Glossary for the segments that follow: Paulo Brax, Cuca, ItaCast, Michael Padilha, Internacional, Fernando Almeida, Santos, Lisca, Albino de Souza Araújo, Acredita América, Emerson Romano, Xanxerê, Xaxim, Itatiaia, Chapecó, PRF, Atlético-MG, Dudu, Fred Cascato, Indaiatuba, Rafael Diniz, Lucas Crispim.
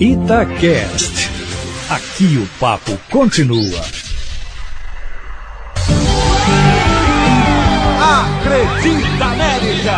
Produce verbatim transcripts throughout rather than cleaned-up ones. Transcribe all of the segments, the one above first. ItaCast. Aqui o papo continua. Acredita América!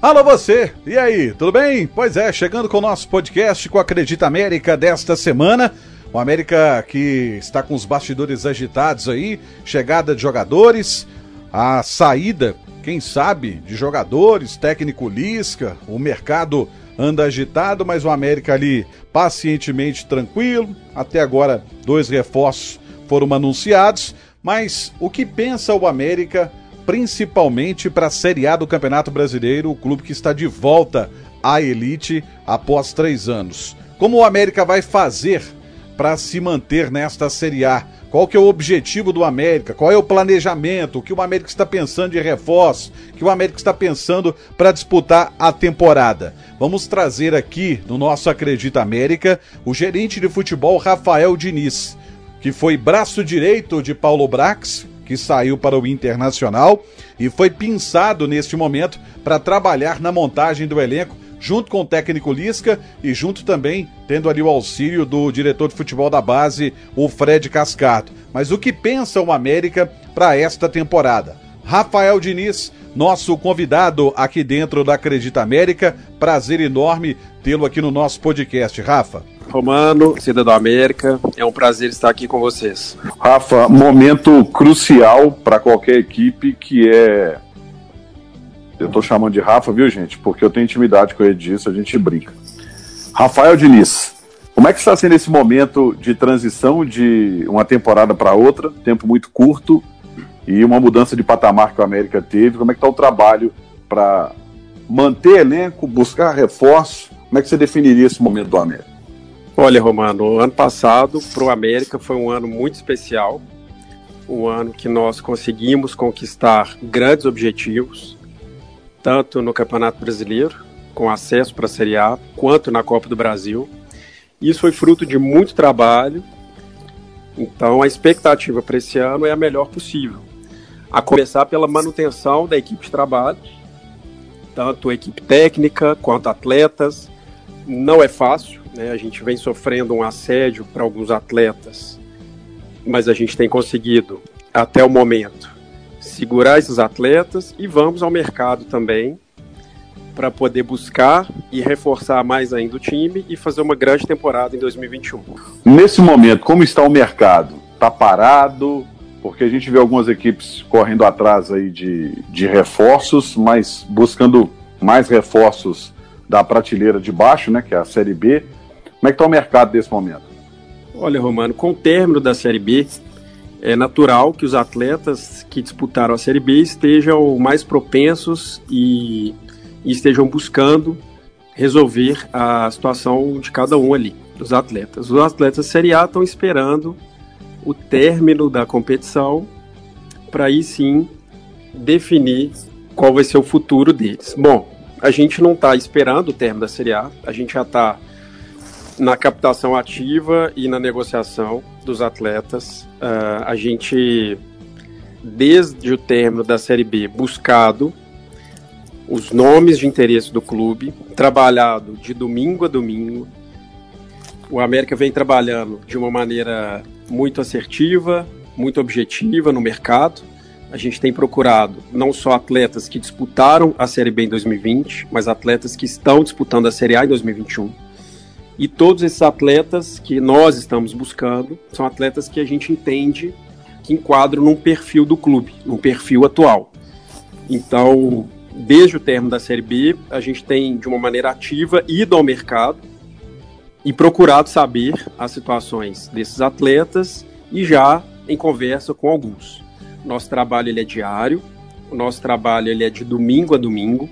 Alô você, e aí, tudo bem? Pois é, chegando com o nosso podcast com a Acredita América desta semana. O América que está com os bastidores agitados aí, chegada de jogadores, a saída, quem sabe, de jogadores, técnico Lisca, o mercado anda agitado, mas o América ali pacientemente tranquilo, até agora dois reforços foram anunciados, mas o que pensa o América, principalmente para a Série A do Campeonato Brasileiro, o clube que está de volta à elite após três anos? Como o América vai fazer para se manter nesta Série A? Qual que é o objetivo do América? Qual é o planejamento? O que o América está pensando de reforço? O que o América está pensando para disputar a temporada? Vamos trazer aqui no nosso Acredita América o gerente de futebol Rafael Diniz, que foi braço direito de Paulo Brax, que saiu para o Internacional e foi pinçado neste momento para trabalhar na montagem do elenco junto com o técnico Lisca e junto também, tendo ali o auxílio do diretor de futebol da base, o Fred Cascato. Mas o que pensa o América para esta temporada? Rafael Diniz, nosso convidado aqui dentro da Acredita América. Prazer enorme tê-lo aqui no nosso podcast, Rafa. Romano, cidadão da América, é um prazer estar aqui com vocês. Rafa, momento crucial para qualquer equipe que é... Eu tô chamando de Rafa, viu, gente? Porque eu tenho intimidade com ele disso, a gente brinca. Rafael Diniz, como é que está sendo esse momento de transição de uma temporada para outra, tempo muito curto, e uma mudança de patamar que o América teve? Como é que está o trabalho para manter elenco, buscar reforço? Como é que você definiria esse momento do América? Olha, Romano, ano passado para o América foi um ano muito especial, um ano que nós conseguimos conquistar grandes objetivos, tanto no Campeonato Brasileiro, com acesso para a Série A, quanto na Copa do Brasil. Isso foi fruto de muito trabalho, então a expectativa para esse ano é a melhor possível. A começar pela manutenção da equipe de trabalho, tanto a equipe técnica quanto atletas. Não é fácil, né? A gente vem sofrendo um assédio para alguns atletas, mas a gente tem conseguido, até o momento, segurar esses atletas e vamos ao mercado também para poder buscar e reforçar mais ainda o time e fazer uma grande temporada em dois mil e vinte e um. Nesse momento, como está o mercado? Está parado? Porque a gente vê algumas equipes correndo atrás aí de, de reforços, mas buscando mais reforços da prateleira de baixo, né, que é a Série B. Como é que está o mercado nesse momento? Olha, Romano, com o término da Série B, é natural que os atletas que disputaram a Série B estejam mais propensos e, e estejam buscando resolver a situação de cada um ali, dos atletas. Os atletas da Série A estão esperando o término da competição para aí sim definir qual vai ser o futuro deles. Bom, a gente não está esperando o término da Série A, a gente já está na captação ativa e na negociação dos atletas. Uh, a gente, desde o término da Série B, buscado os nomes de interesse do clube, trabalhado de domingo a domingo. O América vem trabalhando de uma maneira muito assertiva, muito objetiva no mercado. A gente tem procurado não só atletas que disputaram a Série B em dois mil e vinte, mas atletas que estão disputando a Série A em dois mil e vinte e um. E todos esses atletas que nós estamos buscando são atletas que a gente entende que enquadram num perfil do clube, num perfil atual. Então, desde o término da Série B, a gente tem, de uma maneira ativa, ido ao mercado e procurado saber as situações desses atletas e já em conversa com alguns. Nosso trabalho ele é diário, o nosso trabalho ele é de domingo a domingo,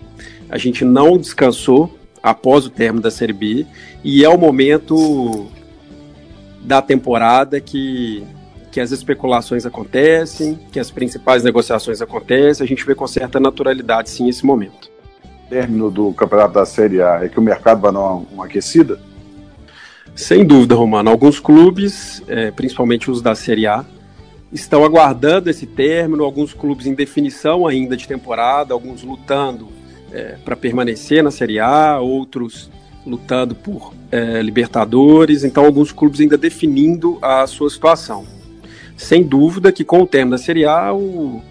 a gente não descansou após o término da Série B, e é o momento da temporada que, que as especulações acontecem, que as principais negociações acontecem, a gente vê com certa naturalidade, sim, esse momento. O término do campeonato da Série A é que o mercado vai dar uma, uma aquecida? Sem dúvida, Romano. Alguns clubes, é, principalmente os da Série A, estão aguardando esse término, alguns clubes em definição ainda de temporada, alguns lutando é, para permanecer na Série A, outros lutando por é, Libertadores, então alguns clubes ainda definindo a sua situação. Sem dúvida que com o término da Série A, o,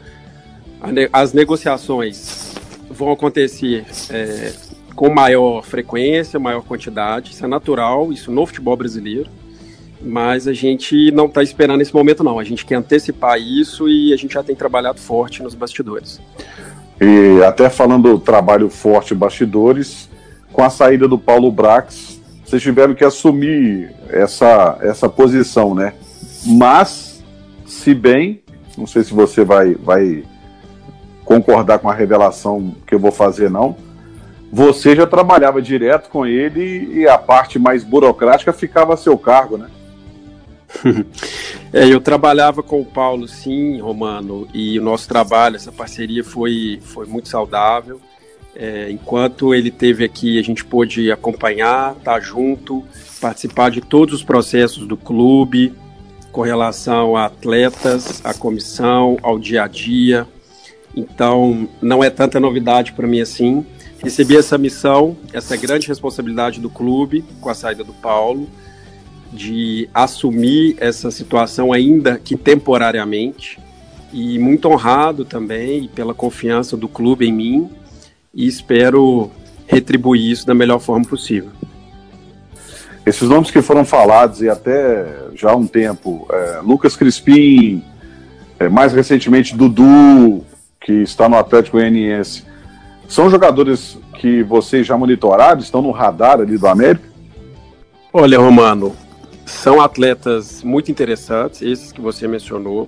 a ne- as negociações vão acontecer é, com maior frequência, maior quantidade, isso é natural, isso no futebol brasileiro, mas a gente não está esperando esse momento não, a gente quer antecipar isso e a gente já tem trabalhado forte nos bastidores. E até falando trabalho forte bastidores, com a saída do Paulo Brax, vocês tiveram que assumir essa, essa posição, né? Mas, se bem, não sei se você vai, vai concordar com a revelação que eu vou fazer, não, você já trabalhava direto com ele e a parte mais burocrática ficava a seu cargo, né? É, eu trabalhava com o Paulo, sim, Romano, e o nosso trabalho, essa parceria foi, foi muito saudável. É, enquanto ele esteve aqui, a gente pôde acompanhar, estar tá junto, participar de todos os processos do clube, com relação a atletas, à comissão, ao dia a dia. Então, não é tanta novidade para mim assim. Recebi essa missão, essa grande responsabilidade do clube, com a saída do Paulo, de assumir essa situação ainda que temporariamente, e muito honrado também pela confiança do clube em mim, e espero retribuir isso da melhor forma possível. Esses nomes que foram falados e até já há um tempo, é, Lucas Crispim, é, mais recentemente Dudu, que está no Atlético-M G, são jogadores que vocês já monitoraram, estão no radar ali do América? Olha, Romano, são atletas muito interessantes, esses que você mencionou.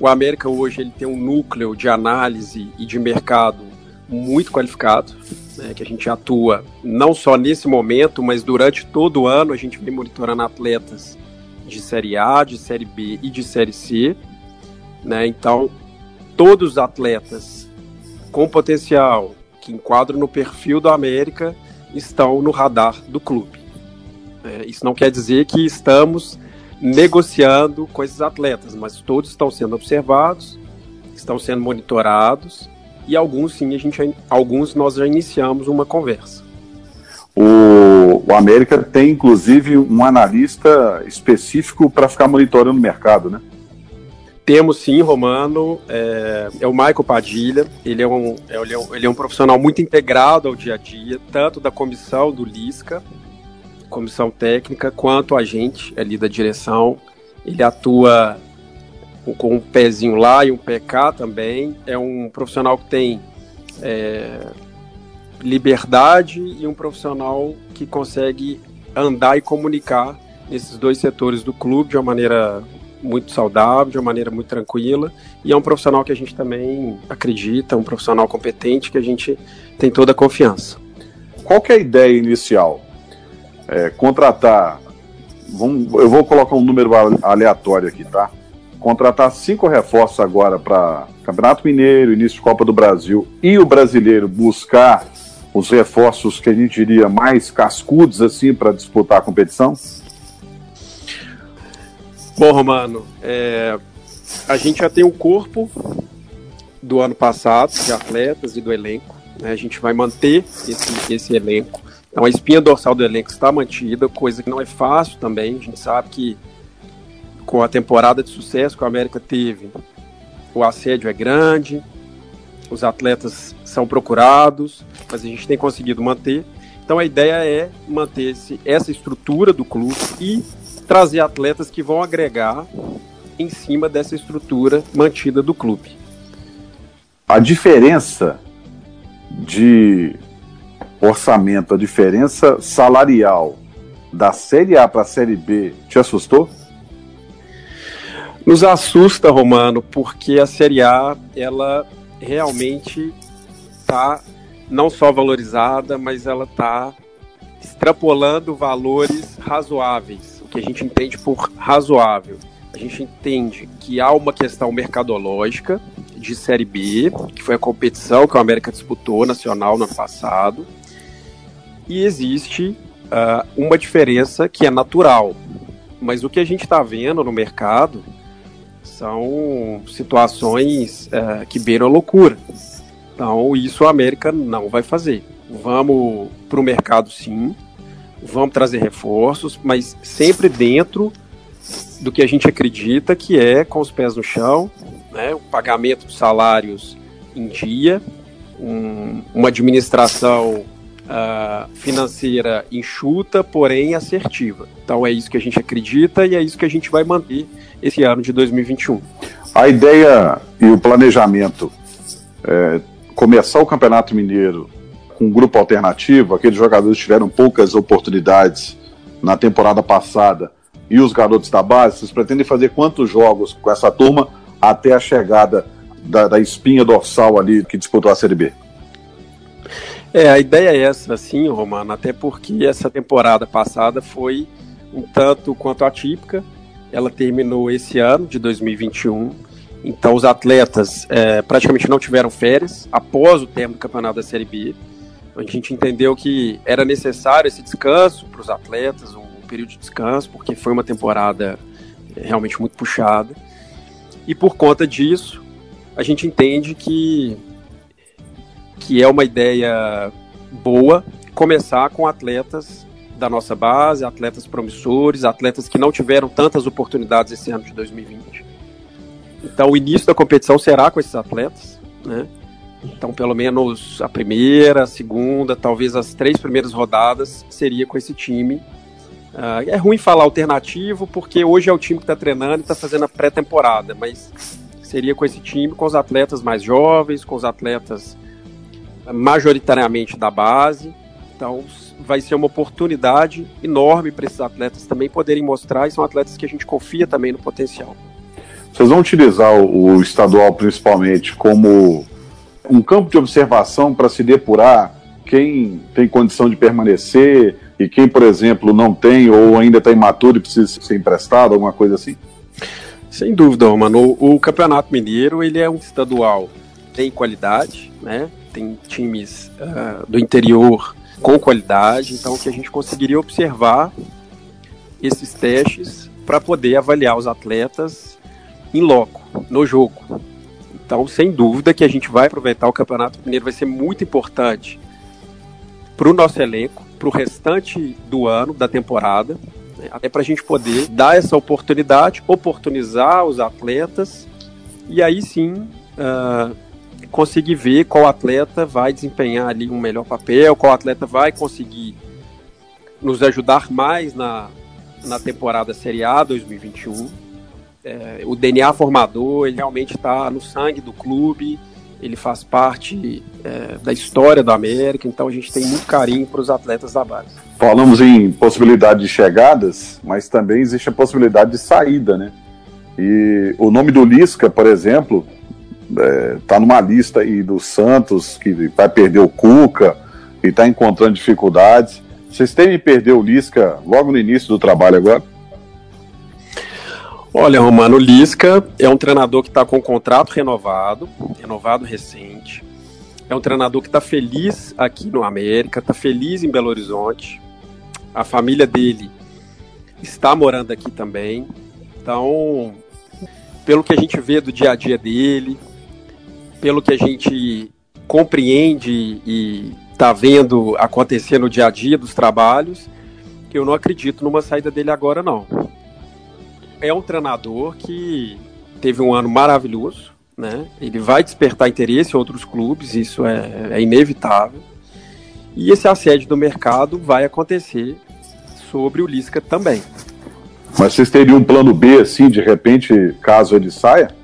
O América hoje ele tem um núcleo de análise e de mercado muito qualificado, né, que a gente atua não só nesse momento, mas durante todo o ano a gente vem monitorando atletas de Série A, de Série B e de Série C, né, então todos os atletas com potencial que enquadram no perfil do América estão no radar do clube. É, isso não quer dizer que estamos negociando com esses atletas, mas todos estão sendo observados, estão sendo monitorados. E alguns, sim, a gente, alguns nós já iniciamos uma conversa. O, o América tem, inclusive, um analista específico para ficar monitorando o mercado, né? Temos, sim, Romano. É, é o Michael Padilha. Ele é, um, é, ele, é um, ele é um profissional muito integrado ao dia a dia, tanto da comissão do Lisca, comissão técnica, quanto a gente ali da direção. Ele atua com um pezinho lá e um pé cá também, é um profissional que tem é, liberdade e um profissional que consegue andar e comunicar nesses dois setores do clube de uma maneira muito saudável, de uma maneira muito tranquila, e é um profissional que a gente também acredita, um profissional competente que a gente tem toda a confiança. Qual que é a ideia inicial? É, contratar, vamos, eu vou colocar um número aleatório aqui, tá? Contratar cinco reforços agora para Campeonato Mineiro, início de Copa do Brasil e o brasileiro buscar os reforços que a gente diria mais cascudos assim para disputar a competição? Bom, Romano, é, a gente já tem um corpo do ano passado de atletas e do elenco, né? A gente vai manter esse, esse elenco. Então a espinha dorsal do elenco está mantida, coisa que não é fácil também, a gente sabe que com a temporada de sucesso que o América teve, o assédio é grande, os atletas são procurados, mas a gente tem conseguido manter. Então a ideia é manter essa estrutura do clube e trazer atletas que vão agregar em cima dessa estrutura mantida do clube. A diferença de orçamento, a diferença salarial da Série A para a Série B te assustou? Nos assusta, Romano, porque a Série A, ela realmente está não só valorizada, mas ela está extrapolando valores razoáveis, o que a gente entende por razoável. A gente entende que há uma questão mercadológica de Série B, que foi a competição que o América disputou nacional no ano passado, e existe uh, uma diferença que é natural, mas o que a gente está vendo no mercado são situações é, que beiram a loucura. Então, isso a América não vai fazer. Vamos para o mercado, sim, vamos trazer reforços, mas sempre dentro do que a gente acredita, que é com os pés no chão, né, o pagamento dos salários em dia, um, uma administração uh, financeira enxuta, porém assertiva. Então é isso que a gente acredita e é isso que a gente vai manter esse ano de dois mil e vinte e um. A ideia e o planejamento é começar o Campeonato Mineiro com um grupo alternativo, aqueles jogadores que tiveram poucas oportunidades na temporada passada, e os garotos da base. Vocês pretendem fazer quantos jogos com essa turma até a chegada da, da espinha dorsal ali que disputou a Série B? É, a ideia é essa, sim, Romano, até porque essa temporada passada foi um tanto quanto atípica. Ela terminou esse ano de dois mil e vinte e um, então os atletas é, praticamente não tiveram férias após o término do campeonato da Série B. A gente entendeu que era necessário esse descanso para os atletas, um período de descanso, porque foi uma temporada realmente muito puxada. E por conta disso, a gente entende que, que é uma ideia boa começar com atletas da nossa base, atletas promissores, atletas que não tiveram tantas oportunidades esse ano de dois mil e vinte. Então o início da competição será com esses atletas, né? Então pelo menos a primeira, a segunda, talvez as três primeiras rodadas seria com esse time. Uh, é ruim falar alternativo, porque hoje é o time que está treinando e está fazendo a pré-temporada, mas seria com esse time, com os atletas mais jovens, com os atletas majoritariamente da base. Então vai ser uma oportunidade enorme para esses atletas também poderem mostrar, e são atletas que a gente confia também no potencial. Vocês vão utilizar o estadual principalmente como um campo de observação para se depurar quem tem condição de permanecer e quem, por exemplo, não tem ou ainda está imaturo e precisa ser emprestado, alguma coisa assim? Sem dúvida, Romano. O Campeonato Mineiro, ele é um estadual, tem qualidade, né? Tem times uh, do interior com qualidade, então que a gente conseguiria observar esses testes para poder avaliar os atletas em loco, no jogo. Então, sem dúvida que a gente vai aproveitar o Campeonato Mineiro, vai ser muito importante para o nosso elenco, para o restante do ano, da temporada, né? Até para a gente poder dar essa oportunidade, oportunizar os atletas e aí sim uh, conseguir ver qual atleta vai desempenhar ali um melhor papel, qual atleta vai conseguir nos ajudar mais na, na temporada Série A dois mil e vinte e um. É, o D N A formador, ele realmente está no sangue do clube. Ele faz parte é, da história da América, então a gente tem muito carinho para os atletas da base. Falamos em possibilidade de chegadas, mas também existe a possibilidade de saída, né? E o nome do Lisca, por exemplo, está é, numa lista aí do Santos, que vai perder o Cuca e está encontrando dificuldades. Vocês têm que perder o Lisca logo no início do trabalho agora? Olha, Romano, o Lisca é um treinador que está com um contrato renovado, renovado recente. É um treinador que está feliz aqui no América, está feliz em Belo Horizonte. A família dele está morando aqui também. Então, pelo que a gente vê do dia a dia dele, pelo que a gente compreende e está vendo acontecer no dia a dia dos trabalhos, eu não acredito numa saída dele agora, não. É um treinador que teve um ano maravilhoso, né? Ele vai despertar interesse em outros clubes, isso é, é inevitável. E esse assédio do mercado vai acontecer sobre o Lisca também. Mas vocês teriam um plano B, assim, de repente, caso ele saia?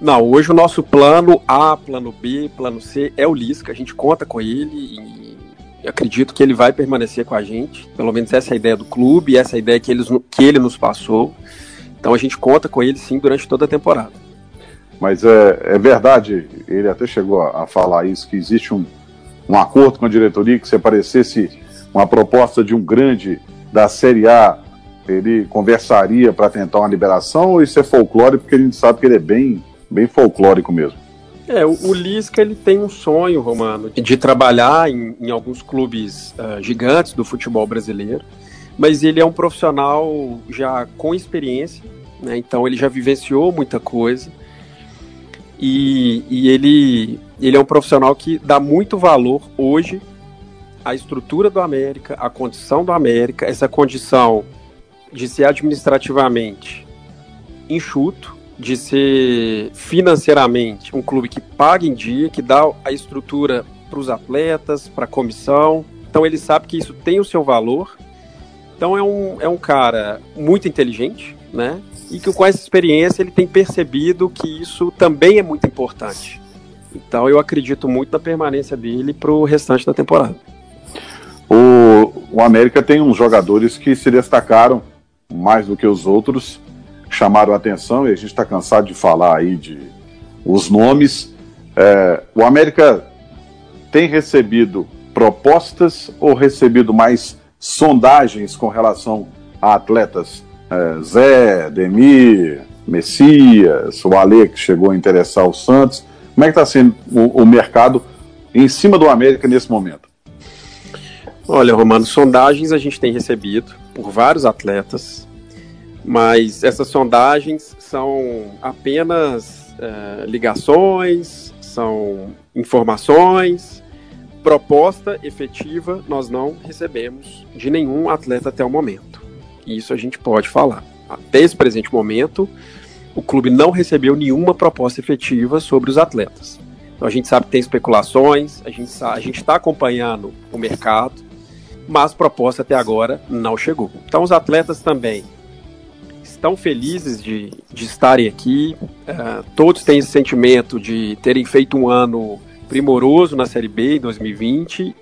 Não, hoje o nosso plano A, plano B, plano C é o Lisca. A gente conta com ele e acredito que ele vai permanecer com a gente. Pelo menos essa é a ideia do clube, essa é a ideia que ele, que ele nos passou. Então a gente conta com ele, sim, durante toda a temporada. Mas é, é verdade, ele até chegou a, a falar isso, que existe um, um acordo com a diretoria, que se aparecesse uma proposta de um grande da Série A, ele conversaria para tentar uma liberação, ou isso é folclórico, porque a gente sabe que ele é bem, bem folclórico mesmo? É, o, o Lisca, ele tem um sonho, Romano, de trabalhar em, em alguns clubes uh, gigantes do futebol brasileiro. Mas ele é um profissional já com experiência, né? Então ele já vivenciou muita coisa. e, e ele, ele é um profissional que dá muito valor hoje à estrutura do América, à condição do América, essa condição de ser administrativamente enxuto, de ser financeiramente um clube que paga em dia, que dá a estrutura para os atletas, para a comissão. Então ele sabe que isso tem o seu valor. Então é um, é um cara muito inteligente, né? E que com essa experiência ele tem percebido que isso também é muito importante. Então eu acredito muito na permanência dele para o restante da temporada. O, o América tem uns jogadores que se destacaram mais do que os outros, chamaram a atenção, e a gente está cansado de falar aí de os nomes. É, o América tem recebido propostas ou recebido mais sondagens com relação a atletas? É, Zé, Demir, Messias, o Ale, que chegou a interessar o Santos. Como é que está sendo o, o mercado em cima do América nesse momento? Olha, Romano, sondagens a gente tem recebido por vários atletas, mas essas sondagens são apenas é, ligações, são informações. Proposta efetiva nós não recebemos de nenhum atleta até o momento. Isso a gente pode falar. Até esse presente momento, o clube não recebeu nenhuma proposta efetiva sobre os atletas. Então a gente sabe que tem especulações, a gente a gente está acompanhando o mercado, mas proposta até agora não chegou. Então os atletas também estão felizes de, de estarem aqui. Uh, todos têm esse sentimento de terem feito um ano primoroso na Série B em dois mil e vinte,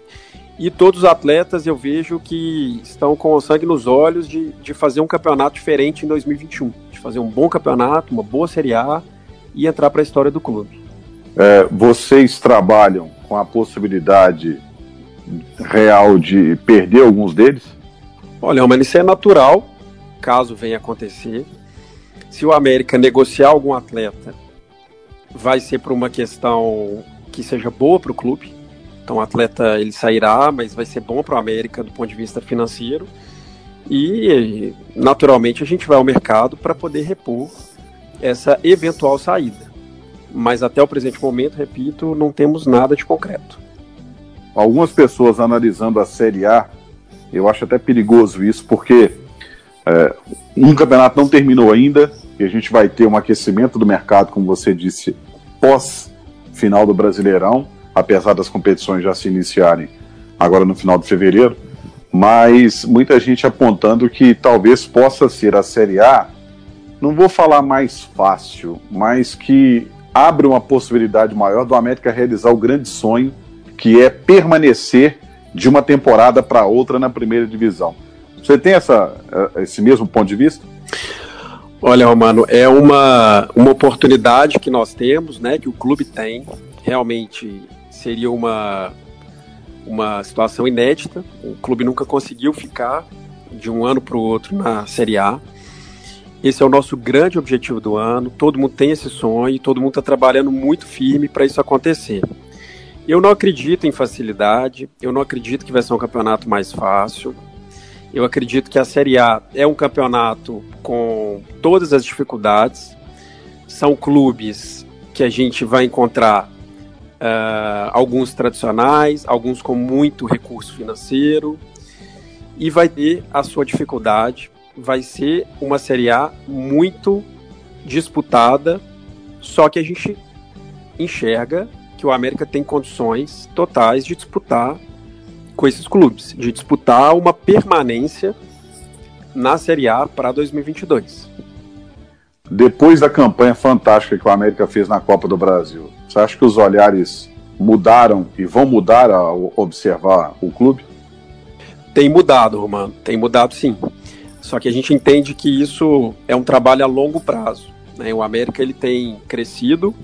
e todos os atletas eu vejo que estão com o sangue nos olhos de, de fazer um campeonato diferente em dois mil e vinte e um, de fazer um bom campeonato, uma boa Série A e entrar para a história do clube. É, vocês trabalham com a possibilidade real de perder alguns deles? Olha, mas isso é natural, caso venha acontecer. Se o América negociar algum atleta, vai ser por uma questão que seja boa para o clube. Então o atleta ele sairá, mas vai ser bom para o América do ponto de vista financeiro, e naturalmente a gente vai ao mercado para poder repor essa eventual saída, mas até o presente momento, repito, não temos nada de concreto. Algumas pessoas analisando a Série A, eu acho até perigoso isso, porque é, um campeonato não terminou ainda e a gente vai ter um aquecimento do mercado, como você disse, pós final do Brasileirão, apesar das competições já se iniciarem agora no final de fevereiro, mas muita gente apontando que talvez possa ser a Série A, não vou falar mais fácil, mas que abre uma possibilidade maior do América realizar o grande sonho, que é permanecer de uma temporada para outra na primeira divisão. Você tem essa, esse mesmo ponto de vista? Olha, Romano, é uma, uma oportunidade que nós temos, né, que o clube tem. Realmente seria uma, uma situação inédita. O clube nunca conseguiu ficar de um ano para o outro na Série A. Esse é o nosso grande objetivo do ano. Todo mundo tem esse sonho, todo mundo está trabalhando muito firme para isso acontecer. Eu não acredito em facilidade, eu não acredito que vai ser um campeonato mais fácil. Eu acredito que a Série A é um campeonato com todas as dificuldades. São clubes que a gente vai encontrar uh, alguns tradicionais, alguns com muito recurso financeiro, e vai ter a sua dificuldade. Vai ser uma Série A muito disputada, só que a gente enxerga que o América tem condições totais de disputar com esses clubes, de disputar uma permanência na Série A para dois mil e vinte e dois. Depois da campanha fantástica que o América fez na Copa do Brasil, você acha que os olhares mudaram e vão mudar ao observar o clube? Tem mudado, Romano, tem mudado sim. Só que a gente entende que isso é um trabalho a longo prazo, né? O América ele tem crescido,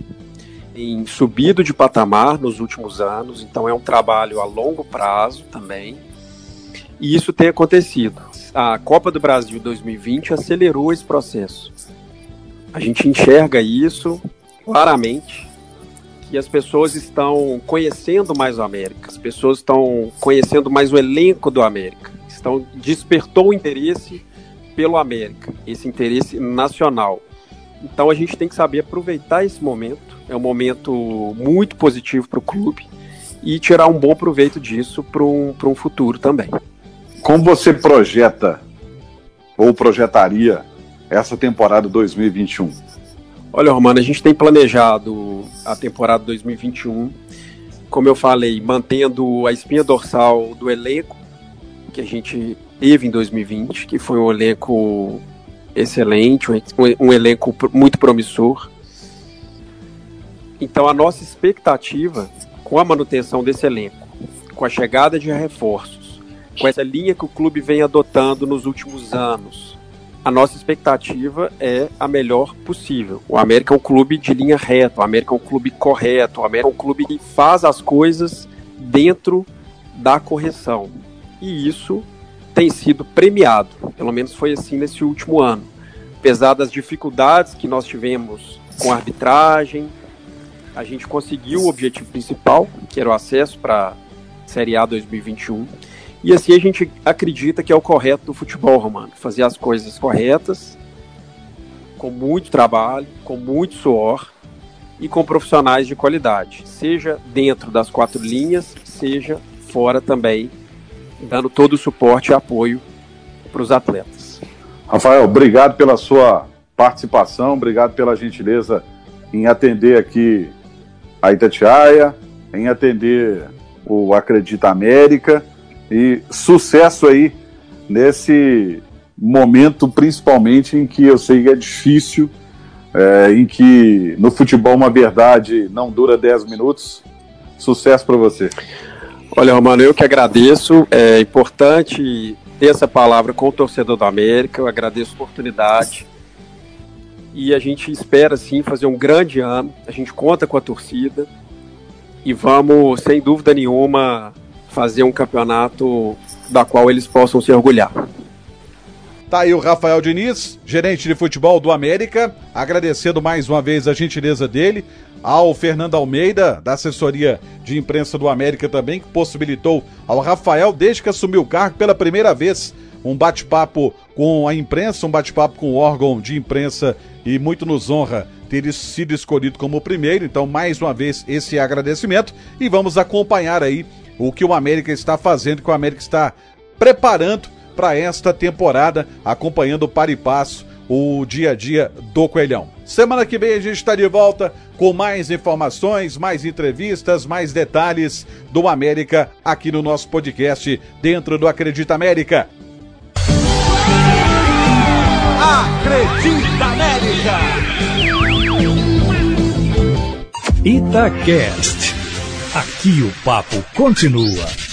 em subido de patamar nos últimos anos, então é um trabalho a longo prazo também, e isso tem acontecido. A Copa do Brasil dois mil e vinte acelerou esse processo. A gente enxerga isso claramente, que as pessoas estão conhecendo mais o América, as pessoas estão conhecendo mais o elenco do América, estão, despertou o interesse pelo América, esse interesse nacional. Então a gente tem que saber aproveitar esse momento. É um momento muito positivo para o clube e tirar um bom proveito disso para um, para um futuro também. Como você projeta ou projetaria essa temporada dois mil e vinte e um? Olha, Romano, a gente tem planejado a temporada dois mil e vinte e um, como eu falei, mantendo a espinha dorsal do elenco que a gente teve em dois mil e vinte, que foi um elenco excelente, um elenco muito promissor. Então a nossa expectativa com a manutenção desse elenco, com a chegada de reforços, com essa linha que o clube vem adotando nos últimos anos, a nossa expectativa é a melhor possível. O América é um clube de linha reta, o América é um clube correto, o América é um clube que faz as coisas dentro da correção. E isso tem sido premiado, pelo menos foi assim nesse último ano. Apesar das dificuldades que nós tivemos com a arbitragem, a gente conseguiu o objetivo principal, que era o acesso para a Série A dois mil e vinte e um. E assim a gente acredita que é o correto do futebol, Romano. Fazer as coisas corretas, com muito trabalho, com muito suor e com profissionais de qualidade. Seja dentro das quatro linhas, seja fora também, dando todo o suporte e apoio para os atletas. Rafael, obrigado pela sua participação, obrigado pela gentileza em atender aqui a Itatiaia, em atender o Acredita América. E sucesso aí nesse momento, principalmente em que eu sei que é difícil, é, em que no futebol uma verdade não dura dez minutos. Sucesso para você. Olha, Romano, eu que agradeço. É importante ter essa palavra com o torcedor do América. Eu agradeço a oportunidade. E a gente espera, sim, fazer um grande ano. A gente conta com a torcida. E vamos, sem dúvida nenhuma, fazer um campeonato da qual eles possam se orgulhar. Tá aí o Rafael Diniz, gerente de futebol do América, agradecendo mais uma vez a gentileza dele, ao Fernando Almeida, da assessoria de imprensa do América também, que possibilitou ao Rafael, desde que assumiu o cargo pela primeira vez, um bate-papo com a imprensa, um bate-papo com o órgão de imprensa, e muito nos honra ter sido escolhido como o primeiro. Então, mais uma vez, esse agradecimento, e vamos acompanhar aí o que o América está fazendo, o que o América está preparando para esta temporada, acompanhando para e passo o dia a dia do Coelhão. Semana que vem a gente está de volta com mais informações, mais entrevistas, mais detalhes do América aqui no nosso podcast, dentro do Acredita América. Acredita América! ItaCast. Aqui o papo continua.